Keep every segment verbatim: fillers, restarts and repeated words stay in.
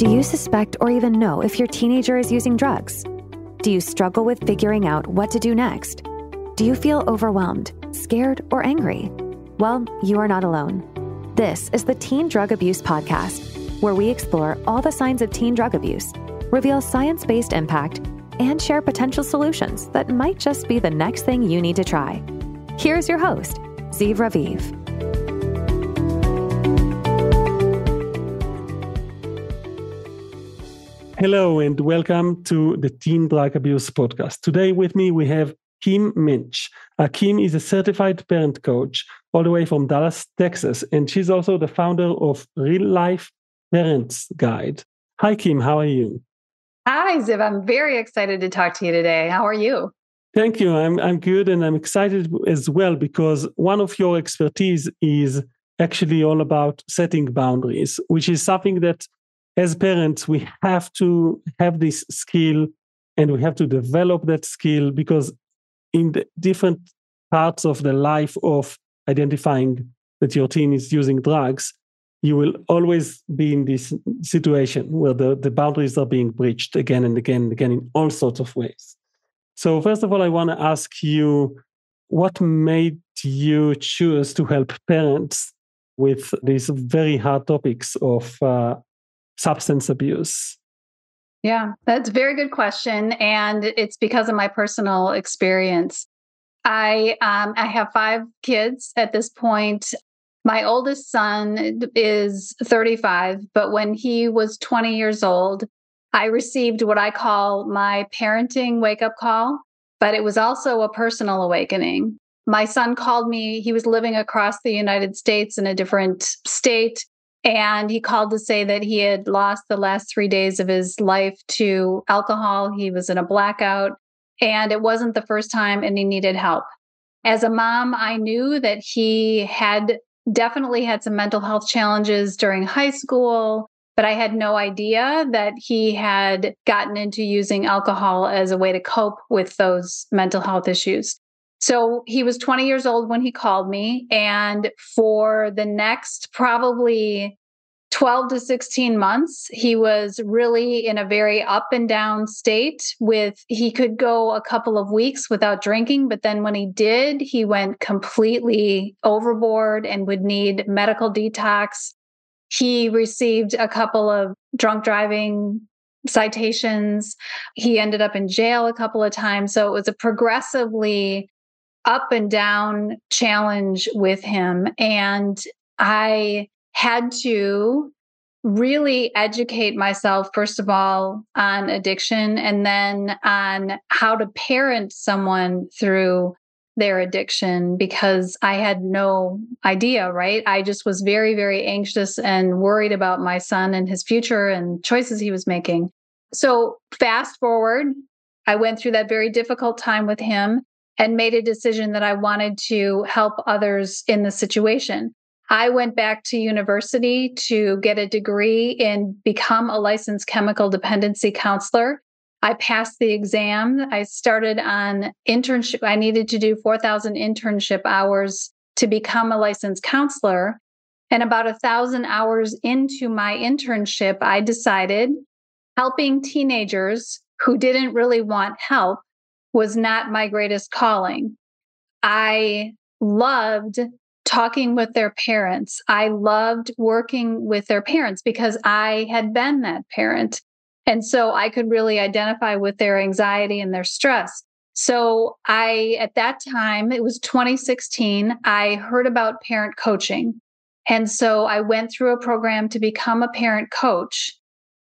Do you suspect or even know if your teenager is using drugs? Do you struggle with figuring out what to do next? Do you feel overwhelmed, scared, or angry? Well, you are not alone. This is the Teen Drug Abuse Podcast, where we explore all the signs of teen drug abuse, reveal science-based impact, and share potential solutions that might just be the next thing you need to try. Here's your host, Ziv Raviv. Hello and welcome to the Teen Drug Abuse Podcast. Today with me, we have Kim Muench. Uh, Kim is a certified parent coach all the way from Dallas, Texas, and she's also the founder of Real Life Parenting Guide. Hi, Kim. How are you? Hi, Ziv. I'm very excited to talk to you today. How are you? Thank you. I'm I'm good, and I'm excited as well because one of your expertise is actually all about setting boundaries, which is something that as parents, we have to have this skill and we have to develop that skill because in the different parts of the life of identifying that your teen is using drugs, you will always be in this situation where the, the boundaries are being breached again and again and again in all sorts of ways. So first of all, I want to ask you, what made you choose to help parents with these very hard topics of uh, substance abuse? Yeah, that's a very good question. And it's because of my personal experience. I um, I have five kids at this point. My oldest son is thirty-five, but when he was twenty years old, I received what I call my parenting wake-up call, but it was also a personal awakening. My son called me. He was living across the United States in a different state. And he called to say that he had lost the last three days of his life to alcohol. He was in a blackout, and it wasn't the first time, and he needed help. As a mom, I knew that he had definitely had some mental health challenges during high school, but I had no idea that he had gotten into using alcohol as a way to cope with those mental health issues. So he was twenty years old when he called me, and for the next probably twelve to sixteen months, he was really in a very up and down state with, he could go a couple of weeks without drinking, but then when he did, he went completely overboard and would need medical detox. He received a couple of drunk driving citations. He ended up in jail a couple of times. So it was a progressively up and down challenge with him. And I had to really educate myself, first of all, on addiction and then on how to parent someone through their addiction because I had no idea, right? I just was very, very anxious and worried about my son and his future and choices he was making. So fast forward, I went through that very difficult time with him and made a decision that I wanted to help others in the situation. I went back to university to get a degree and become a licensed chemical dependency counselor. I passed the exam. I started on internship. I needed to do four thousand internship hours to become a licensed counselor. And about one thousand hours into my internship, I decided helping teenagers who didn't really want help was not my greatest calling. I loved talking with their parents. I loved working with their parents because I had been that parent. And so I could really identify with their anxiety and their stress. So I, at that time, it was twenty sixteen, I heard about parent coaching. And so I went through a program to become a parent coach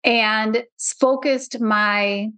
and focused my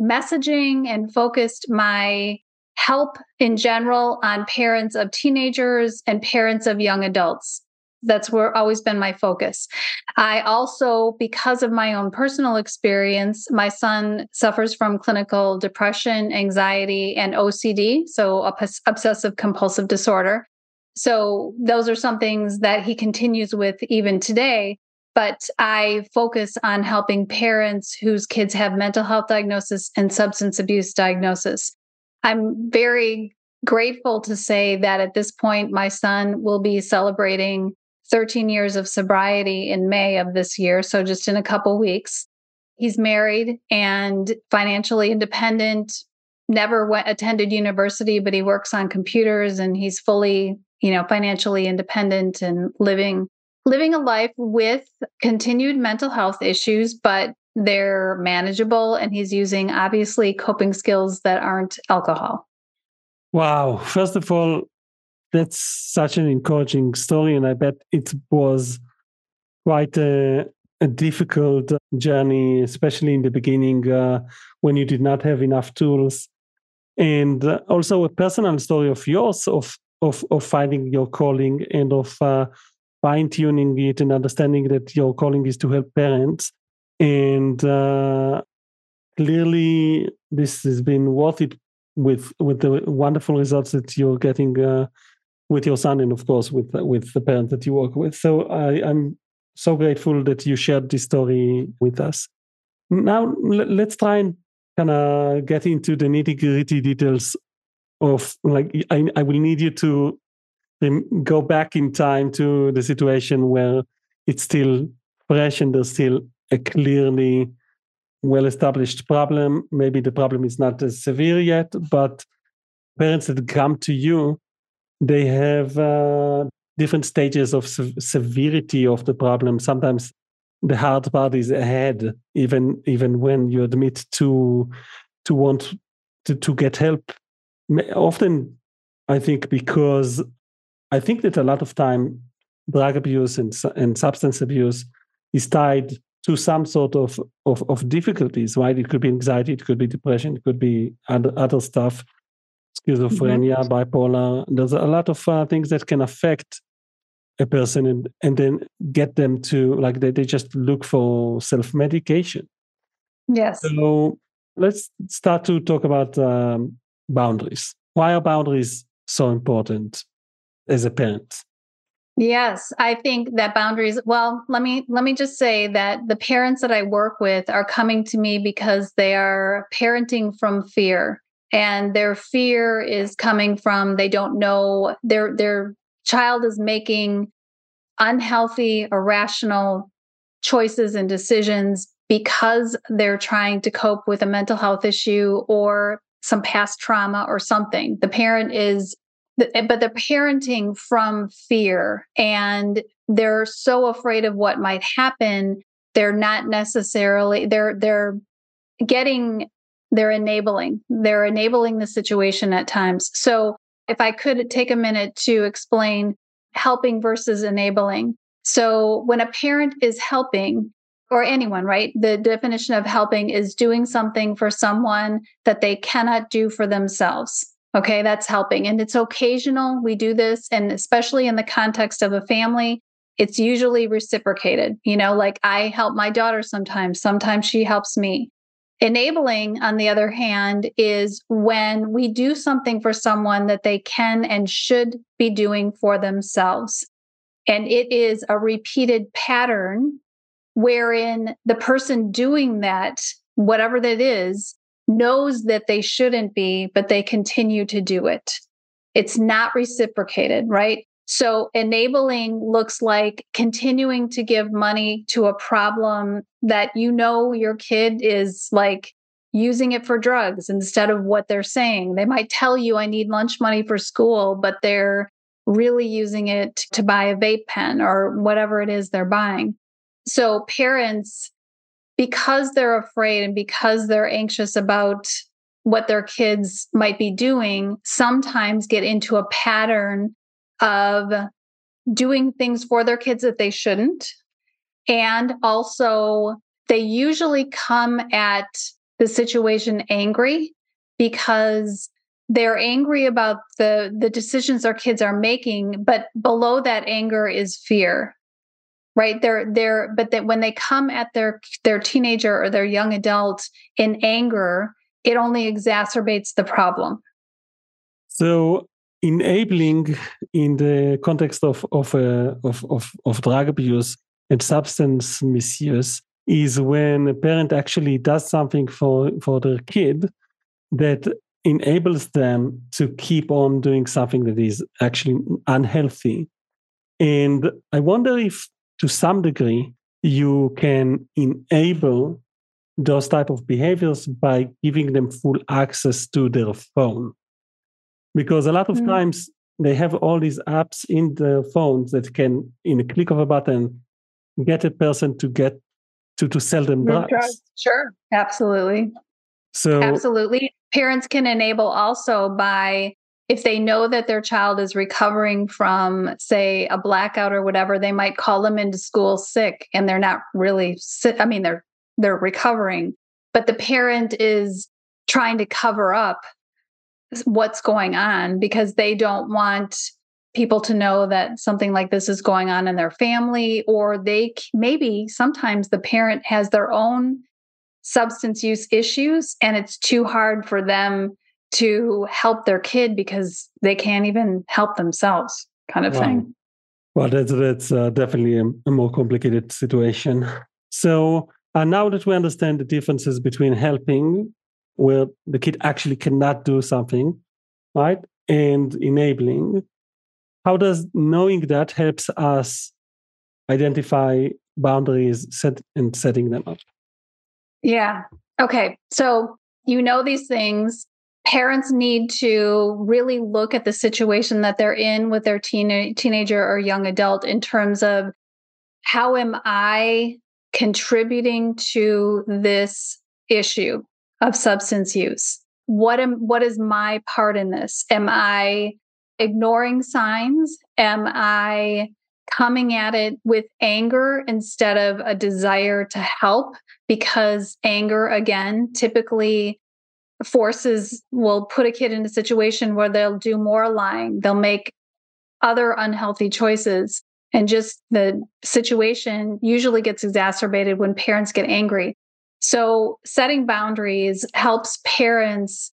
messaging and focused my help in general on parents of teenagers and parents of young adults. That's where always been my focus. I also, because of my own personal experience, my son suffers from clinical depression, anxiety, and O C D, so obsessive compulsive disorder. So those are some things that he continues with even today. But I focus on helping parents whose kids have mental health diagnosis and substance abuse diagnosis. I'm very grateful to say that at this point, my son will be celebrating thirteen years of sobriety in May of this year, so just in a couple weeks. He's married and financially independent, never went, attended university, but he works on computers and he's fully, you know, financially independent and living living a life with continued mental health issues, but they're manageable, and he's using obviously coping skills that aren't alcohol. Wow. First of all, that's such an encouraging story, and I bet it was quite a, a difficult journey, especially in the beginning uh, when you did not have enough tools. And uh, also a personal story of yours of of, of finding your calling and of uh, fine-tuning it and understanding that your calling is to help parents. And uh, clearly, this has been worth it with with the wonderful results that you're getting uh, with your son, and of course with with the parent that you work with. So I, I'm so grateful that you shared this story with us. Now l- let's try and kind of get into the nitty gritty details of, like, I, I will need you to go back in time to the situation where it's still fresh and there's still a clearly well-established problem. Maybe the problem is not as severe yet, but parents that come to you, they have uh, different stages of se- severity of the problem. Sometimes the hard part is ahead, even even when you admit to to want to, to get help. Often, I think, because I think that a lot of time drug abuse and and substance abuse is tied to some sort of, of, of difficulties, right? It could be anxiety, it could be depression, it could be other, other stuff, schizophrenia, mm-hmm. bipolar. There's a lot of uh, things that can affect a person and, and then get them to, like, they, they just look for self-medication. Yes. So let's start to talk about um, boundaries. Why are boundaries so important as a parent? Yes, I think that boundaries, well, let me let me just say that the parents that I work with are coming to me because they are parenting from fear, and their fear is coming from, they don't know, their their child is making unhealthy, irrational choices and decisions because they're trying to cope with a mental health issue or some past trauma or something. The parent is But they're parenting from fear, and they're so afraid of what might happen. They're not necessarily, they're, they're getting, they're enabling, they're enabling the situation at times. So if I could take a minute to explain helping versus enabling. So when a parent is helping, or anyone, right? The definition of helping is doing something for someone that they cannot do for themselves. Okay, that's helping. And it's occasional. We do this. And especially in the context of a family, it's usually reciprocated. You know, like I help my daughter sometimes, sometimes she helps me. Enabling, on the other hand, is when we do something for someone that they can and should be doing for themselves. And it is a repeated pattern wherein the person doing that, whatever that is, knows that they shouldn't be, but they continue to do it. It's not reciprocated, right? So enabling looks like continuing to give money to a problem that you know your kid is, like, using it for drugs instead of what they're saying. They might tell you, I need lunch money for school, but they're really using it to buy a vape pen or whatever it is they're buying. So parents, because they're afraid and because they're anxious about what their kids might be doing, sometimes get into a pattern of doing things for their kids that they shouldn't. And also, they usually come at the situation angry because they're angry about the, the decisions their kids are making, but below that anger is fear. Right? They're, they're, but that when they come at their, their teenager or their young adult in anger, it only exacerbates the problem. So enabling in the context of, of, uh, of, of, of drug abuse and substance misuse is when a parent actually does something for, for their kid that enables them to keep on doing something that is actually unhealthy. And I wonder if, to some degree, you can enable those type of behaviors by giving them full access to their phone. Because a lot of mm. times they have all these apps in their phones that can, in a click of a button, get a person to get to, to sell them drugs. drugs. Sure. Absolutely. So absolutely. Parents can enable also by, if they know that their child is recovering from, say, a blackout or whatever, they might call them into school sick and they're not really sick. I mean, they're they're recovering, but the parent is trying to cover up what's going on because they don't want people to know that something like this is going on in their family, or they maybe sometimes the parent has their own substance use issues and it's too hard for them to help their kid because they can't even help themselves, kind of wow. thing. Well, that's, that's uh, definitely a, a more complicated situation. So uh, now that we understand the differences between helping, where the kid actually cannot do something, right, and enabling, how does knowing that helps us identify boundaries set and setting them up? Yeah. Okay. So you know these things. Parents need to really look at the situation that they're in with their teen- teenager or young adult in terms of, how am I contributing to this issue of substance use? What am, what is my part in this? Am I ignoring signs? Am I coming at it with anger instead of a desire to help? Because anger, again, typically forces will put a kid in a situation where they'll do more lying. They'll make other unhealthy choices. And just the situation usually gets exacerbated when parents get angry. So setting boundaries helps parents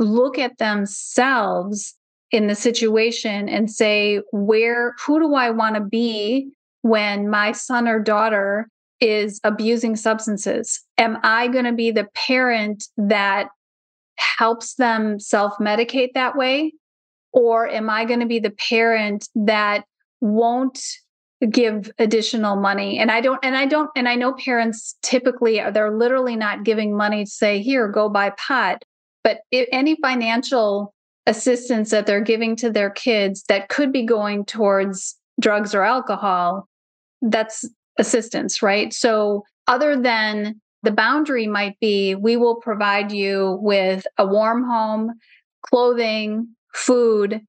look at themselves in the situation and say, where, who do I want to be when my son or daughter is abusing substances? Am I going to be the parent that helps them self-medicate that way? Or am I going to be the parent that won't give additional money? And I don't, and I don't, and I know parents typically are, they're literally not giving money to say, here, go buy pot. But if any financial assistance that they're giving to their kids that could be going towards drugs or alcohol, that's assistance, right? So other than the boundary might be, we will provide you with a warm home, clothing, food,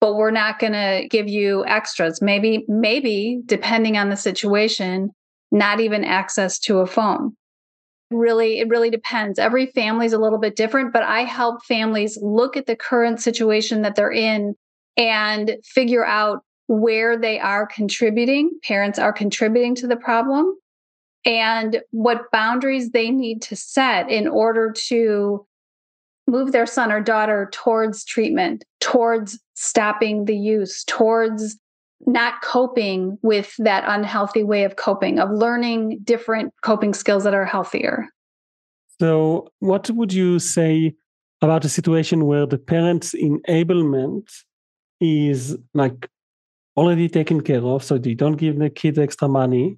but we're not going to give you extras. Maybe, maybe depending on the situation, not even access to a phone. Really, it really depends. Every family is a little bit different, but I help families look at the current situation that they're in and figure out where they are contributing. Parents are contributing to the problem, and what boundaries they need to set in order to move their son or daughter towards treatment, towards stopping the use, towards not coping with that unhealthy way of coping, of learning different coping skills that are healthier. So what would you say about a situation where the parent's enablement is like already taken care of, so they don't give the kid extra money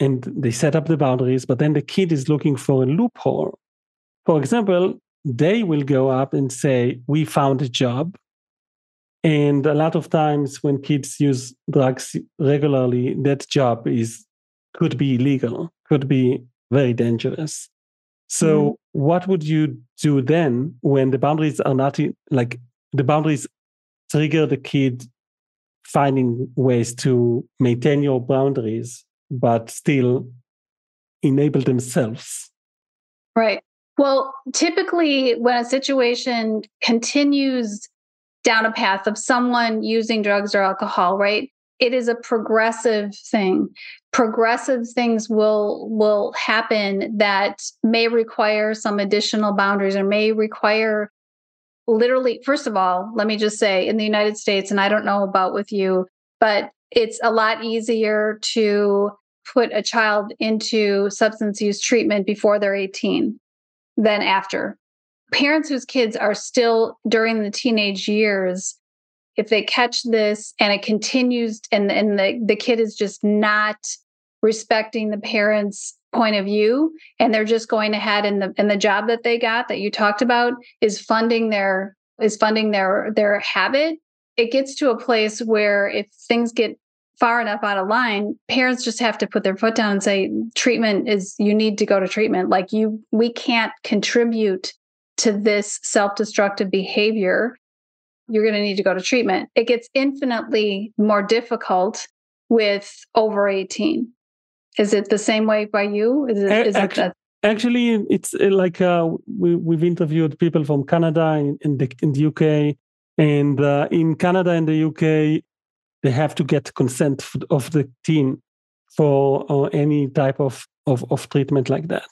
and they set up the boundaries, but then the kid is looking for a loophole? For example, they will go up and say, we found a job. And a lot of times when kids use drugs regularly, that job is could be illegal, could be very dangerous. So mm. what would you do then when the boundaries are not, like the boundaries trigger the kid finding ways to maintain your boundaries, but still enable themselves? Right. Well, typically when a situation continues down a path of someone using drugs or alcohol, right? It is a progressive thing. Progressive things will will happen that may require some additional boundaries or may require literally, first of all, let me just say in the United States, and I don't know about with you, but it's a lot easier to put a child into substance use treatment before they're eighteen than after. Parents whose kids are still during the teenage years if they catch this and it continues and, and the, the kid is just not respecting the parents' point of view, and they're just going ahead and the and the job that they got that you talked about is funding their is funding their their habit, it gets to a place where if things get far enough out of line, parents just have to put their foot down and say, treatment is, you need to go to treatment. Like you, we can't contribute to this self-destructive behavior. You're going to need to go to treatment. It gets infinitely more difficult with over eighteen. Is it the same way by you? Is it, is actually, it a- actually, it's like uh, we, we've interviewed people from Canada and in the, in the U K. And uh, in Canada and the U K, they have to get consent of the teen for uh, any type of, of, of treatment like that.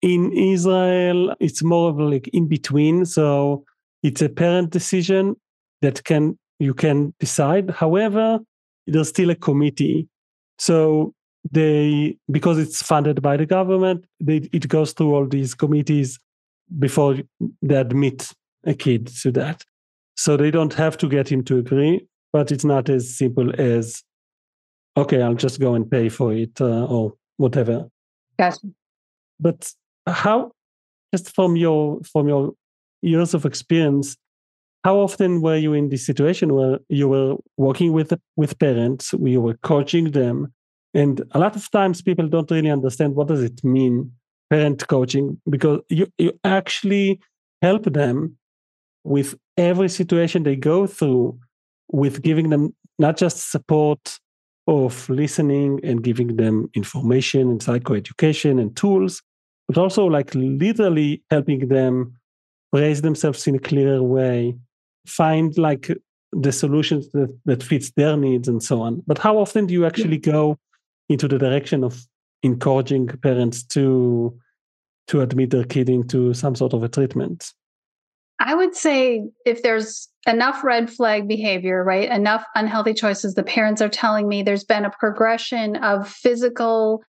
In Israel, it's more of like in between. So it's a parent decision that can you can decide. However, there's still a committee. So they, because it's funded by the government, they, it goes through all these committees before they admit a kid to that. So they don't have to get him to agree, but it's not as simple as, okay, I'll just go and pay for it uh, or whatever. Gotcha. But how, just from your from your years of experience, how often were you in this situation where you were working with with parents, we were coaching them, and a lot of times people don't really understand what does it mean, parent coaching, because you, you actually help them with every situation they go through, with giving them not just support of listening and giving them information and psychoeducation and tools, but also like literally helping them raise themselves in a clearer way, find like the solutions that, that fits their needs and so on. But how often do you actually go into the direction of encouraging parents to, to admit their kid into some sort of a treatment? I would say if there's enough red flag behavior, right? Enough unhealthy choices, the parents are telling me there's been a progression of physical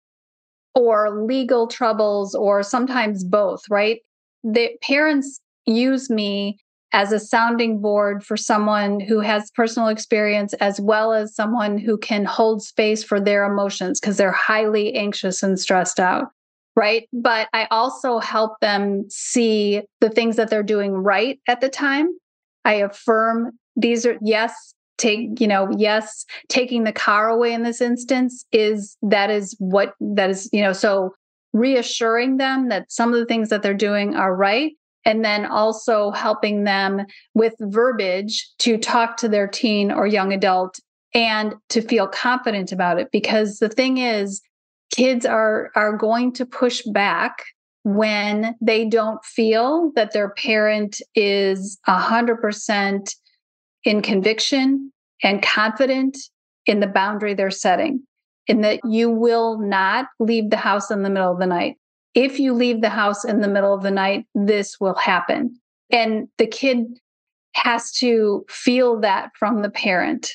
or legal troubles, or sometimes both, right? The parents use me as a sounding board for someone who has personal experience, as well as someone who can hold space for their emotions because they're highly anxious and stressed out. Right. But I also help them see the things that they're doing right at the time. I affirm these are, yes, take, you know, yes, taking the car away in this instance is, that is what, that is, you know, so reassuring them that some of the things that they're doing are right. And then also helping them with verbiage to talk to their teen or young adult and to feel confident about it. Because the thing is, kids are are going to push back when they don't feel that their parent is one hundred percent in conviction and confident in the boundary they're setting, in that you will not leave the house in the middle of the night. If you leave the house in the middle of the night, this will happen. And the kid has to feel that from the parent.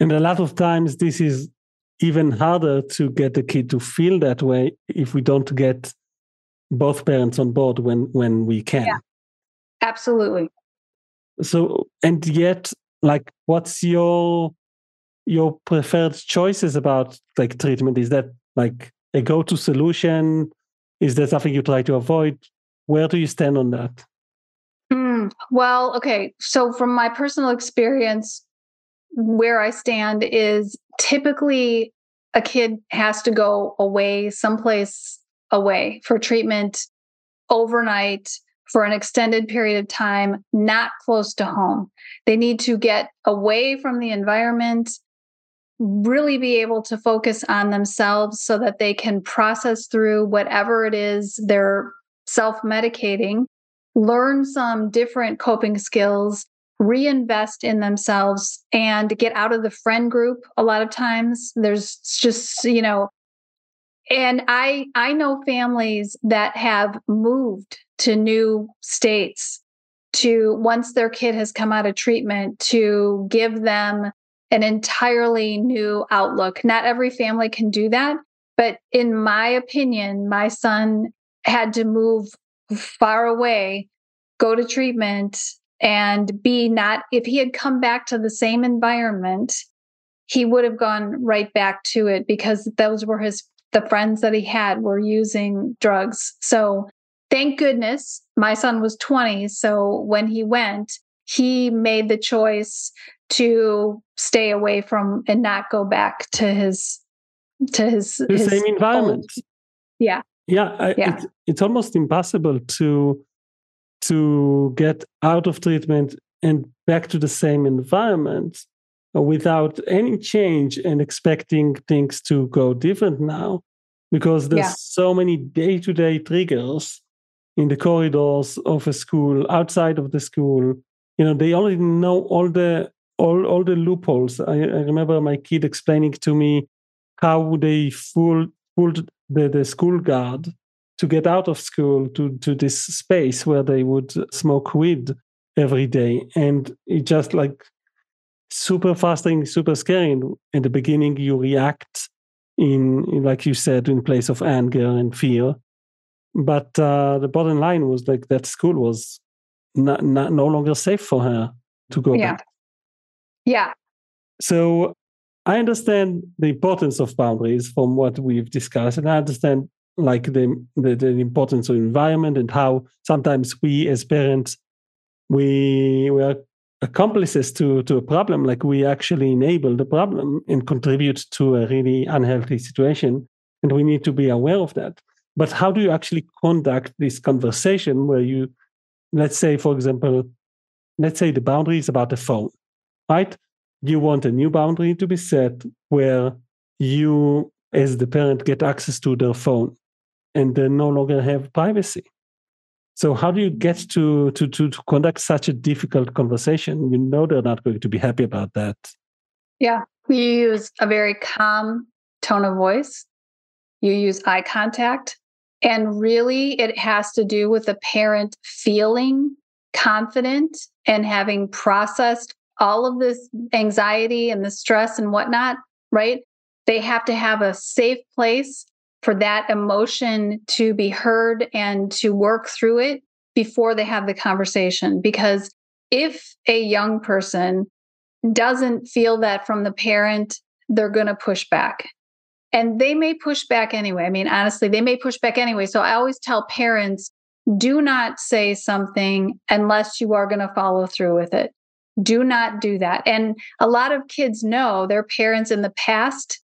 And a lot of times this is even harder to get the kid to feel that way if we don't get both parents on board when, when we can. Yeah, absolutely. So, and yet, like, what's your your preferred choices about like treatment? Is that like a go-to solution? Is there something you try to avoid? Where do you stand on that? Mm, well, okay. So from my personal experience, where I stand is typically a kid has to go away, someplace away for treatment overnight for an extended period of time, not close to home. They need to get away from the environment, really be able to focus on themselves so that they can process through whatever it is they're self-medicating, learn some different coping skills, reinvest in themselves, and get out of the friend group. A lot of times there's just, you know, and I, I know families that have moved to new states to, once their kid has come out of treatment, to give them an entirely new outlook. Not every family can do that, but in my opinion, my son had to move far away, go to treatment, And B, not, if he had come back to the same environment, he would have gone right back to it because those were his, the friends that he had were using drugs. So thank goodness my son was twenty. So when he went, he made the choice to stay away from and not go back to his, to his, the his same environment. Old, yeah. Yeah. I, yeah. It, it's almost impossible to, to get out of treatment and back to the same environment without any change and expecting things to go different now, because there's yeah. so many day-to-day triggers in the corridors of a school, outside of the school. You know, they already know all the all all the loopholes. I, I remember my kid explaining to me how they fooled, fooled the, the school guard to get out of school to, to this space where they would smoke weed every day. And it just like super frustrating, super scary. And in the beginning, you react in, in, like you said, in place of anger and fear. But uh, the bottom line was like that school was Not, not no longer safe for her to go yeah. back. Yeah. So I understand the importance of boundaries from what we've discussed, and I understand like the, the, the importance of environment and how sometimes we as parents, we, we are accomplices to, to a problem. Like we actually enable the problem and contribute to a really unhealthy situation. And we need to be aware of that. But how do you actually conduct this conversation where you Let's say, for example, let's say the boundary is about the phone, right? You want a new boundary to be set where you, as the parent, get access to their phone and they no longer have privacy. So how do you get to, to, to, to conduct such a difficult conversation? You know they're not going to be happy about that. Yeah. You use a very calm tone of voice. You use eye contact. And really, it has to do with the parent feeling confident and having processed all of this anxiety and the stress and whatnot, right? They have to have a safe place for that emotion to be heard and to work through it before they have the conversation. Because if a young person doesn't feel that from the parent, they're going to push back. And they may push back anyway. I mean, honestly, they may push back anyway. So I always tell parents, do not say something unless you are going to follow through with it. Do not do that. And a lot of kids know their parents in the past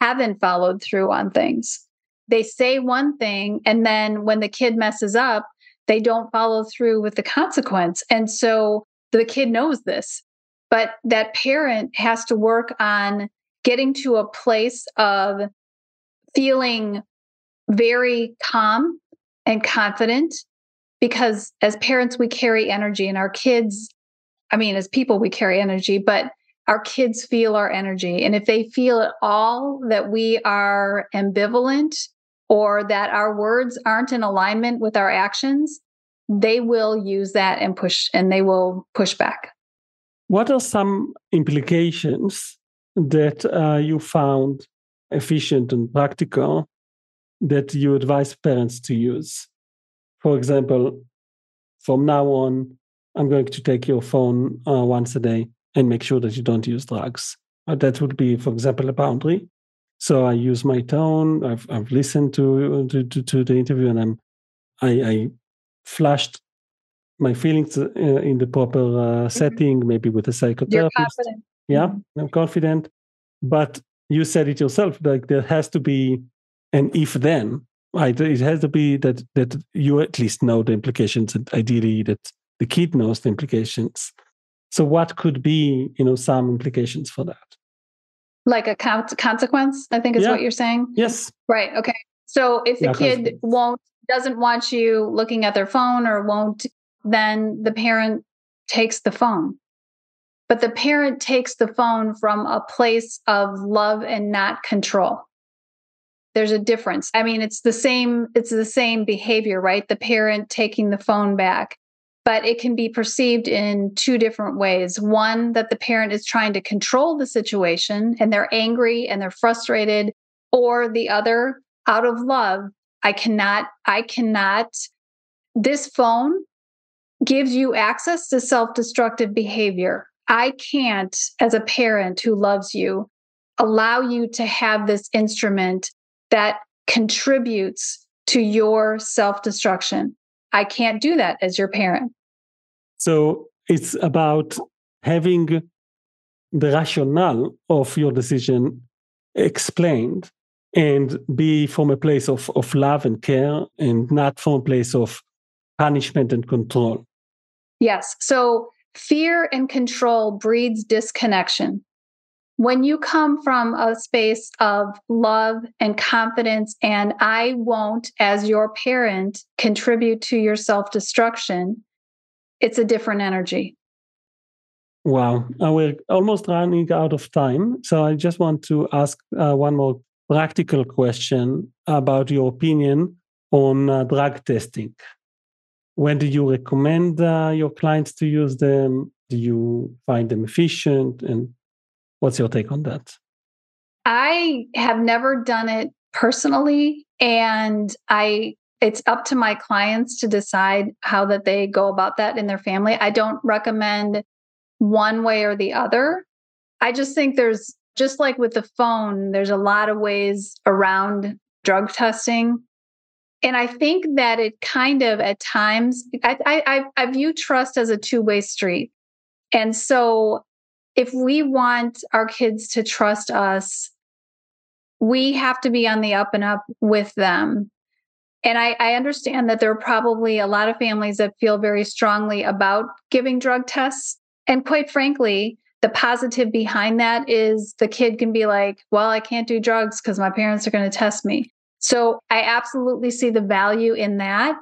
haven't followed through on things. They say one thing, and then when the kid messes up, they don't follow through with the consequence. And so the kid knows this, but that parent has to work on getting to a place of feeling very calm and confident, because as parents, we carry energy, and our kids, I mean, as people, we carry energy, but our kids feel our energy. And if they feel at all that we are ambivalent or that our words aren't in alignment with our actions, they will use that and push, and they will push back. What are some implications that uh, you found efficient and practical that you advise parents to use? For example, from now on, I'm going to take your phone uh, once a day and make sure that you don't use drugs. Uh, that would be, for example, a boundary. So I use my tone. I've I've listened to to, to, to the interview, and I'm I, I flashed my feelings uh, in the proper uh, mm-hmm. setting, maybe with a psychotherapist. You're confident. Yeah, I'm confident. But you said it yourself, like there has to be an if-then, right? It has to be that that you at least know the implications, and ideally that the kid knows the implications. So what could be, you know, some implications for that? Like a con- consequence, I think is yeah. what you're saying? Yes. Right, okay. So if the yeah, kid won't doesn't want you looking at their phone or won't, then the parent takes the phone. But the parent takes the phone from a place of love and not control. There's a difference. I mean, it's the same, it's the same behavior, right? The parent taking the phone back, but it can be perceived in two different ways. One, that the parent is trying to control the situation and they're angry and they're frustrated, or the other, out of love. I cannot, I cannot, this phone gives you access to self-destructive behavior. I can't, as a parent who loves you, allow you to have this instrument that contributes to your self-destruction. I can't do that as your parent. So it's about having the rationale of your decision explained and be from a place of, of love and care and not from a place of punishment and control. Yes. So fear and control breeds disconnection. When you come from a space of love and confidence, and I won't, as your parent, contribute to your self-destruction, it's a different energy. Wow. We're almost running out of time. So I just want to ask uh, one more practical question about your opinion on uh, drug testing. When do you recommend uh, your clients to use them? Do you find them efficient? And what's your take on that? I have never done it personally, and I it's up to my clients to decide how that they go about that in their family. I don't recommend one way or the other. I just think there's, just like with the phone, there's a lot of ways around drug testing. And I think that it kind of at times, I, I, I view trust as a two-way street. And so if we want our kids to trust us, we have to be on the up and up with them. And I, I understand that there are probably a lot of families that feel very strongly about giving drug tests. And quite frankly, the positive behind that is the kid can be like, well, I can't do drugs because my parents are going to test me. So I absolutely see the value in that.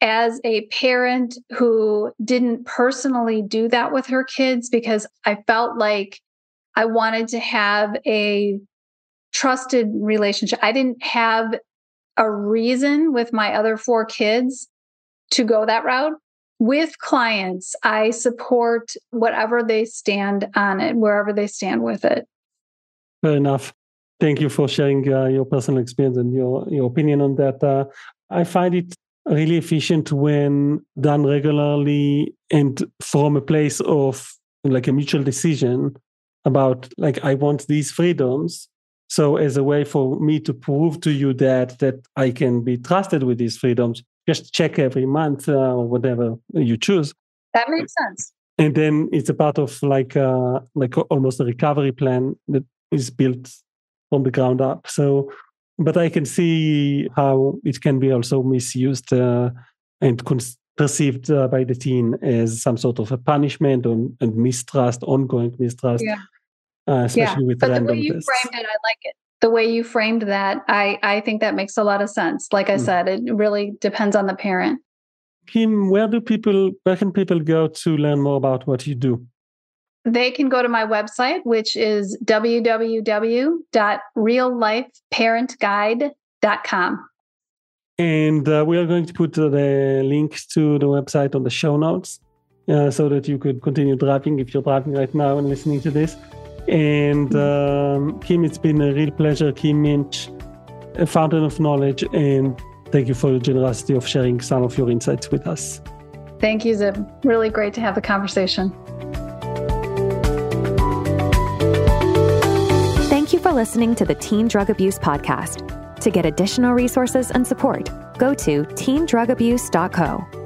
As a parent who didn't personally do that with her kids, because I felt like I wanted to have a trusted relationship. I didn't have a reason with my other four kids to go that route. With clients, I support whatever they stand on it, wherever they stand with it. Fair enough. Thank you for sharing uh, your personal experience and your, your opinion on that. Uh, I find it really efficient when done regularly and from a place of like a mutual decision about like, I want these freedoms. So as a way for me to prove to you that, that I can be trusted with these freedoms, just check every month uh, or whatever you choose. That makes sense. And then it's a part of like, uh, like almost a recovery plan that is built from the ground up. So, but I can see how it can be also misused uh, and cons- perceived uh, by the teen as some sort of a punishment or, and mistrust, ongoing mistrust, yeah. uh, especially yeah. with but random the way you tests. Framed it, I like it. The way you framed that, I, I think that makes a lot of sense. Like I mm. said, it really depends on the parent. Kim, where do people, where can people go to learn more about what you do? They can go to my website, which is w w w dot real life parent guide dot com. And uh, we are going to put the links to the website on the show notes uh, so that you could continue driving if you're driving right now and listening to this. And um, Kim, it's been a real pleasure. Kim Muench, a fountain of knowledge. And thank you for your generosity of sharing some of your insights with us. Thank you, Ziv. Really great to have the conversation. Listening to the Teen Drug Abuse Podcast. To get additional resources and support, go to teen drug abuse dot co.